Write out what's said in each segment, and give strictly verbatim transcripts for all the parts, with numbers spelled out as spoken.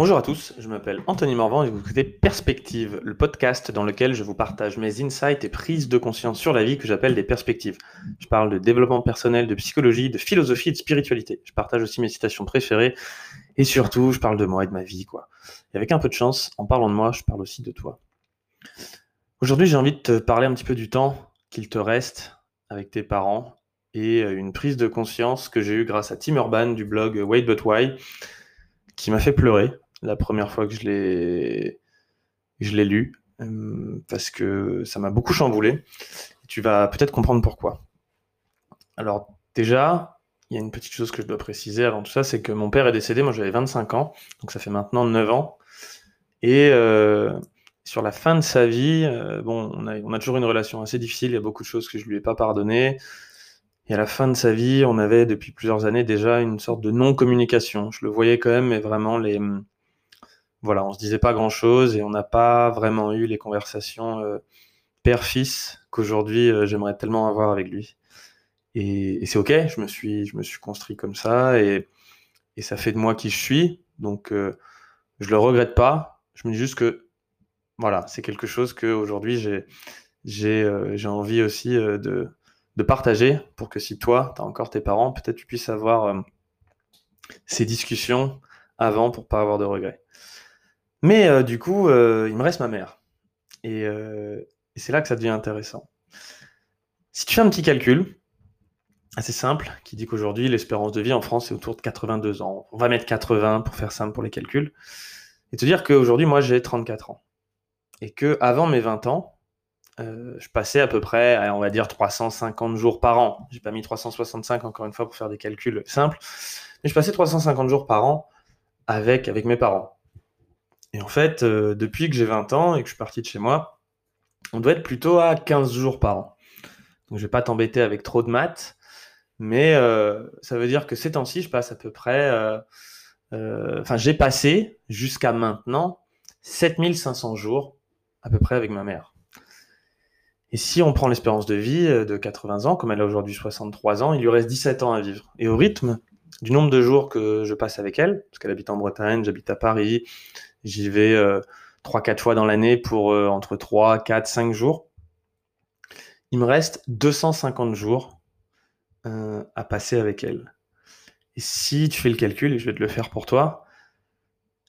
Bonjour à tous, je m'appelle Anthony Morvan et vous écoutez Perspectives, le podcast dans lequel je vous partage mes insights et prises de conscience sur la vie que j'appelle des perspectives. Je parle de développement personnel, de psychologie, de philosophie et de spiritualité. Je partage aussi mes citations préférées et surtout, je parle de moi et de ma vie, quoi. Et avec un peu de chance, en parlant de moi, je parle aussi de toi. Aujourd'hui, j'ai envie de te parler un petit peu du temps qu'il te reste avec tes parents et une prise de conscience que j'ai eue grâce à Tim Urban du blog Wait But Why qui m'a fait pleurer. La première fois que je l'ai, je l'ai lu, euh, parce que ça m'a beaucoup chamboulé. Tu vas peut-être comprendre pourquoi. Alors déjà, il y a une petite chose que je dois préciser avant tout ça, c'est que mon père est décédé, moi j'avais vingt-cinq ans, donc ça fait maintenant neuf ans. Et euh, sur la fin de sa vie, euh, bon, on a, on a toujours une relation assez difficile, il y a beaucoup de choses que je ne lui ai pas pardonnées. Et à la fin de sa vie, on avait depuis plusieurs années déjà une sorte de non-communication. Je le voyais quand même, mais vraiment les... Voilà, on se disait pas grand-chose et on n'a pas vraiment eu les conversations euh, père-fils qu'aujourd'hui euh, j'aimerais tellement avoir avec lui. Et, et c'est ok, je me suis, je me suis construit comme ça et, et ça fait de moi qui je suis. Donc euh, je le regrette pas. Je me dis juste que voilà, c'est quelque chose que aujourd'hui j'ai, j'ai, euh, j'ai envie aussi euh, de, de partager pour que si toi t'as encore tes parents, peut-être tu puisses avoir euh, ces discussions avant pour pas avoir de regrets. Mais euh, du coup, euh, il me reste ma mère. Et, euh, et c'est là que ça devient intéressant. Si tu fais un petit calcul, assez simple, qui dit qu'aujourd'hui, l'espérance de vie en France est autour de quatre-vingt-deux ans. On va mettre quatre-vingts pour faire simple pour les calculs. Et te dire qu'aujourd'hui, moi, j'ai trente-quatre ans. Et qu'avant mes vingt ans, euh, je passais à peu près, on va dire, trois cent cinquante jours par an. J'ai pas mis trois cent soixante-cinq, encore une fois, pour faire des calculs simples. Mais je passais trois cent cinquante jours par an avec, avec mes parents. Et en fait, euh, depuis que j'ai vingt ans et que je suis parti de chez moi, on doit être plutôt à quinze jours par an. Donc, je ne vais pas t'embêter avec trop de maths, mais euh, ça veut dire que ces temps-ci, je passe à peu près... Enfin, euh, euh, j'ai passé, jusqu'à maintenant, sept mille cinq cents jours à peu près avec ma mère. Et si on prend l'espérance de vie de quatre-vingts ans, comme elle a aujourd'hui soixante-trois ans, il lui reste dix-sept ans à vivre. Et au rythme du nombre de jours que je passe avec elle, parce qu'elle habite en Bretagne, j'habite à Paris... J'y vais euh, trois à quatre fois dans l'année pour euh, entre trois, quatre, cinq jours. Il me reste deux cent cinquante jours euh, à passer avec elle. Et si tu fais le calcul, et je vais te le faire pour toi,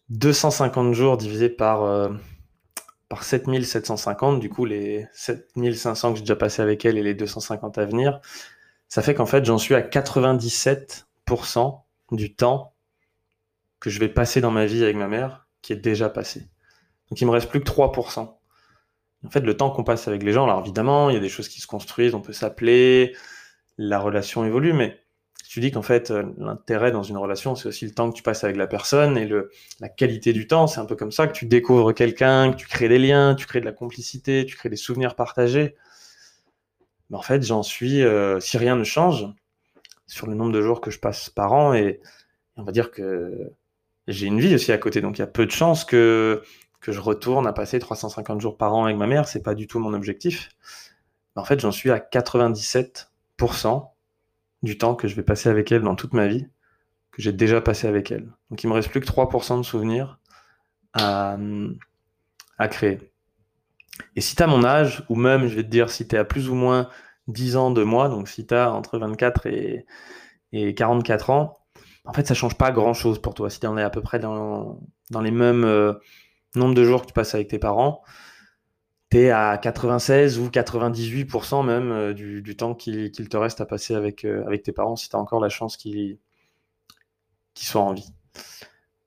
deux cent cinquante jours divisé par, euh, par sept mille sept cent cinquante, du coup les sept mille cinq cents que j'ai déjà passé avec elle et les deux cent cinquante à venir, ça fait qu'en fait j'en suis à quatre-vingt-dix-sept pour cent du temps que je vais passer dans ma vie avec ma mère, qui est déjà passé. Donc, il me reste plus que trois pour cent. En fait, le temps qu'on passe avec les gens, alors évidemment, il y a des choses qui se construisent, on peut s'appeler, la relation évolue, mais tu dis qu'en fait, l'intérêt dans une relation, c'est aussi le temps que tu passes avec la personne et le, la qualité du temps. C'est un peu comme ça que tu découvres quelqu'un, que tu crées des liens, tu crées de la complicité, tu crées des souvenirs partagés. Mais en fait, j'en suis, euh, si rien ne change, sur le nombre de jours que je passe par an, et, et on va dire que j'ai une vie aussi à côté, donc il y a peu de chances que, que je retourne à passer trois cent cinquante jours par an avec ma mère, c'est pas du tout mon objectif. En fait, j'en suis à quatre-vingt-dix-sept pour cent du temps que je vais passer avec elle dans toute ma vie, que j'ai déjà passé avec elle. Donc il me reste plus que trois pour cent de souvenirs à, à créer. Et si tu as mon âge, ou même, je vais te dire, si tu es à plus ou moins dix ans de moi, donc si tu as entre vingt-quatre et quarante-quatre ans, en fait, ça ne change pas grand-chose pour toi. Si tu en es à peu près dans, dans les mêmes euh, nombres de jours que tu passes avec tes parents, tu es à quatre-vingt-seize ou quatre-vingt-dix-huit pour cent même euh, du, du temps qu'il, qu'il te reste à passer avec, euh, avec tes parents si tu as encore la chance qu'ils, qu'ils soient en vie.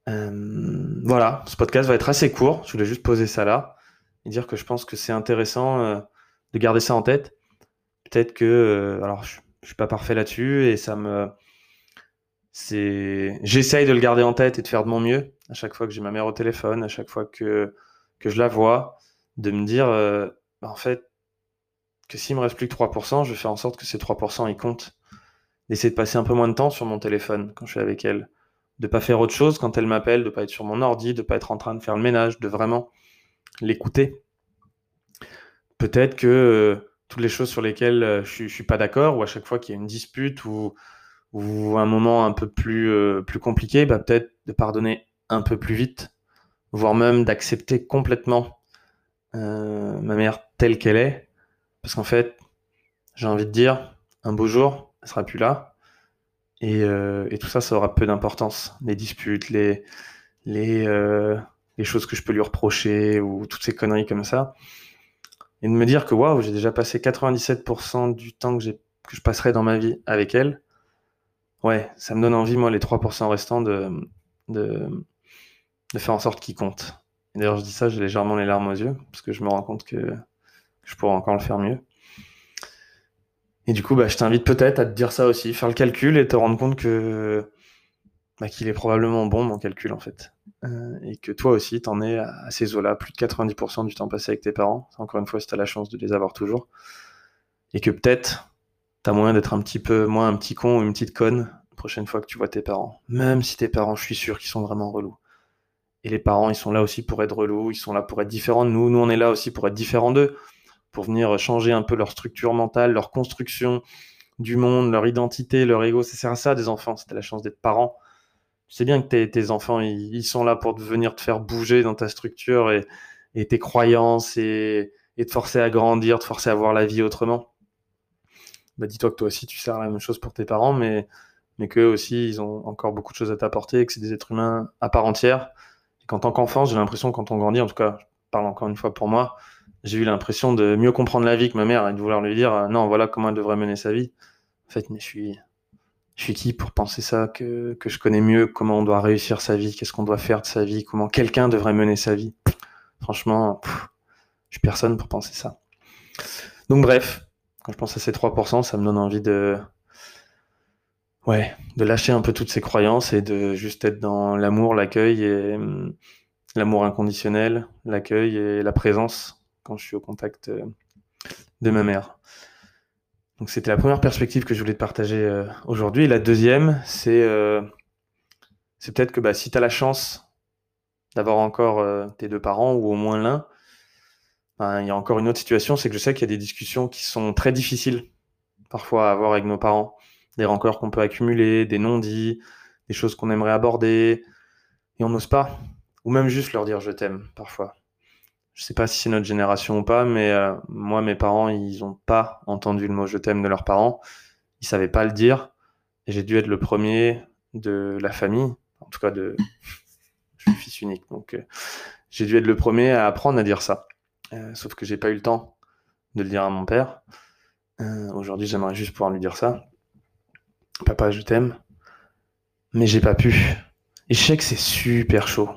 Euh, voilà, ce podcast va être assez court. Je voulais juste poser ça là et dire que je pense que c'est intéressant euh, de garder ça en tête. Peut-être que... Euh, alors, je ne suis pas parfait là-dessus et ça me... C'est... J'essaye de le garder en tête et de faire de mon mieux à chaque fois que j'ai ma mère au téléphone, à chaque fois que, que je la vois, de me dire euh, en fait que s'il me reste plus que trois pour cent, je fais en sorte que ces trois pour cent ils comptent. D'essayer de passer un peu moins de temps sur mon téléphone quand je suis avec elle, de pas faire autre chose quand elle m'appelle, de pas être sur mon ordi, de pas être en train de faire le ménage, de vraiment l'écouter. Peut-être que euh, toutes les choses sur lesquelles euh, je, je suis pas d'accord, ou à chaque fois qu'il y a une dispute ou ou un moment un peu plus, euh, plus compliqué, bah peut-être de pardonner un peu plus vite voire même d'accepter complètement euh, ma mère telle qu'elle est, parce qu'en fait, j'ai envie de dire, un beau jour, elle sera plus là, et, euh, et tout ça, ça aura peu d'importance. Les disputes, les, les, euh, les choses que je peux lui reprocher, ou toutes ces conneries comme ça. Et de me dire que waouh, j'ai déjà passé quatre-vingt-dix-sept pour cent du temps que, j'ai, que je passerai dans ma vie avec elle. Ouais, ça me donne envie, moi, les trois pour cent restants de, de, de faire en sorte qu'ils comptent. Et d'ailleurs, je dis ça, j'ai légèrement les larmes aux yeux, parce que je me rends compte que je pourrais encore le faire mieux. Et du coup, bah, je t'invite peut-être à te dire ça aussi, faire le calcul et te rendre compte que bah, qu'il est probablement bon, mon calcul, en fait. Euh, et que toi aussi, t'en es à, à ces eaux-là, plus de quatre-vingt-dix pour cent du temps passé avec tes parents, encore une fois, si t'as la chance de les avoir toujours. Et que peut-être, t'as moyen d'être un petit peu moins un petit con ou une petite conne la prochaine fois que tu vois tes parents. Même si tes parents, je suis sûr qu'ils sont vraiment relous. Et les parents, ils sont là aussi pour être relous, ils sont là pour être différents de nous. Nous, on est là aussi pour être différents d'eux, pour venir changer un peu leur structure mentale, leur construction du monde, leur identité, leur ego. C'est ça, ça des enfants, si t'as la chance d'être parent. Tu sais bien que tes, tes enfants, ils, ils sont là pour venir te faire bouger dans ta structure et, et tes croyances et, et te forcer à grandir, te forcer à voir la vie autrement. Bah, dis-toi que toi aussi, tu sers la même chose pour tes parents, mais, mais qu'eux aussi, ils ont encore beaucoup de choses à t'apporter et que c'est des êtres humains à part entière. Et qu'en tant qu'enfant, j'ai l'impression, quand on grandit, en tout cas, je parle encore une fois pour moi, j'ai eu l'impression de mieux comprendre la vie que ma mère et de vouloir lui dire euh, « Non, voilà comment elle devrait mener sa vie. » En fait, mais je suis, je suis qui pour penser ça, que, que je connais mieux comment on doit réussir sa vie, qu'est-ce qu'on doit faire de sa vie, comment quelqu'un devrait mener sa vie. Franchement, pff, je suis personne pour penser ça. Donc bref, quand je pense à ces trois pour cent, ça me donne envie de, ouais, de lâcher un peu toutes ces croyances et de juste être dans l'amour, l'accueil, et hum, l'amour inconditionnel, l'accueil et la présence quand je suis au contact de ma mère. Donc c'était la première perspective que je voulais te partager euh, aujourd'hui. Et la deuxième, c'est, euh, c'est peut-être que bah, si tu as la chance d'avoir encore euh, tes deux parents, ou au moins l'un, ben, il y a encore une autre situation, c'est que je sais qu'il y a des discussions qui sont très difficiles parfois à avoir avec nos parents. Des rancœurs qu'on peut accumuler, des non-dits, des choses qu'on aimerait aborder, et on n'ose pas. Ou même juste leur dire « je t'aime » parfois. Je sais pas si c'est notre génération ou pas, mais euh, moi, mes parents, ils n'ont pas entendu le mot « je t'aime » de leurs parents. Ils savaient pas le dire. Et j'ai dû être le premier de la famille. En tout cas, de... je suis fils unique. Donc, euh, j'ai dû être le premier à apprendre à dire ça. Euh, sauf que j'ai pas eu le temps de le dire à mon père. Euh, aujourd'hui, j'aimerais juste pouvoir lui dire ça. « Papa, je t'aime. » Mais j'ai pas pu. Et je sais que c'est super chaud.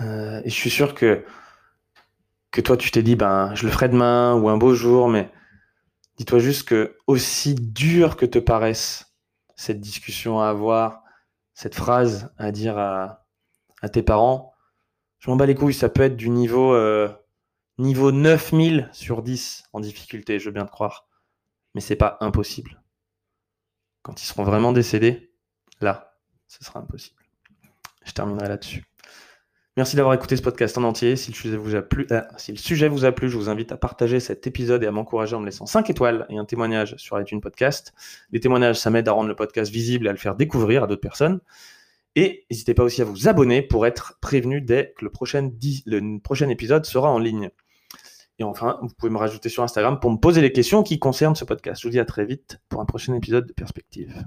Euh, et je suis sûr que que toi tu t'es dit ben je le ferai demain ou un beau jour, mais dis-toi juste que aussi dur que te paraisse cette discussion à avoir, cette phrase à dire à, à tes parents, je m'en bats les couilles, ça peut être du niveau euh, niveau neuf mille sur dix en difficulté, je veux bien te croire, mais c'est pas impossible. Quand ils seront vraiment décédés, là, ce sera impossible. Je terminerai là-dessus. Merci d'avoir écouté ce podcast en entier. Si le sujet vous a plu, euh, si le sujet vous a plu, je vous invite à partager cet épisode et à m'encourager en me laissant cinq étoiles et un témoignage sur iTunes Podcast. Les témoignages, ça m'aide à rendre le podcast visible et à le faire découvrir à d'autres personnes. Et n'hésitez pas aussi à vous abonner pour être prévenu dès que le prochain, di- le prochain épisode sera en ligne. Et enfin, vous pouvez me rajouter sur Instagram pour me poser les questions qui concernent ce podcast. Je vous dis à très vite pour un prochain épisode de Perspectives.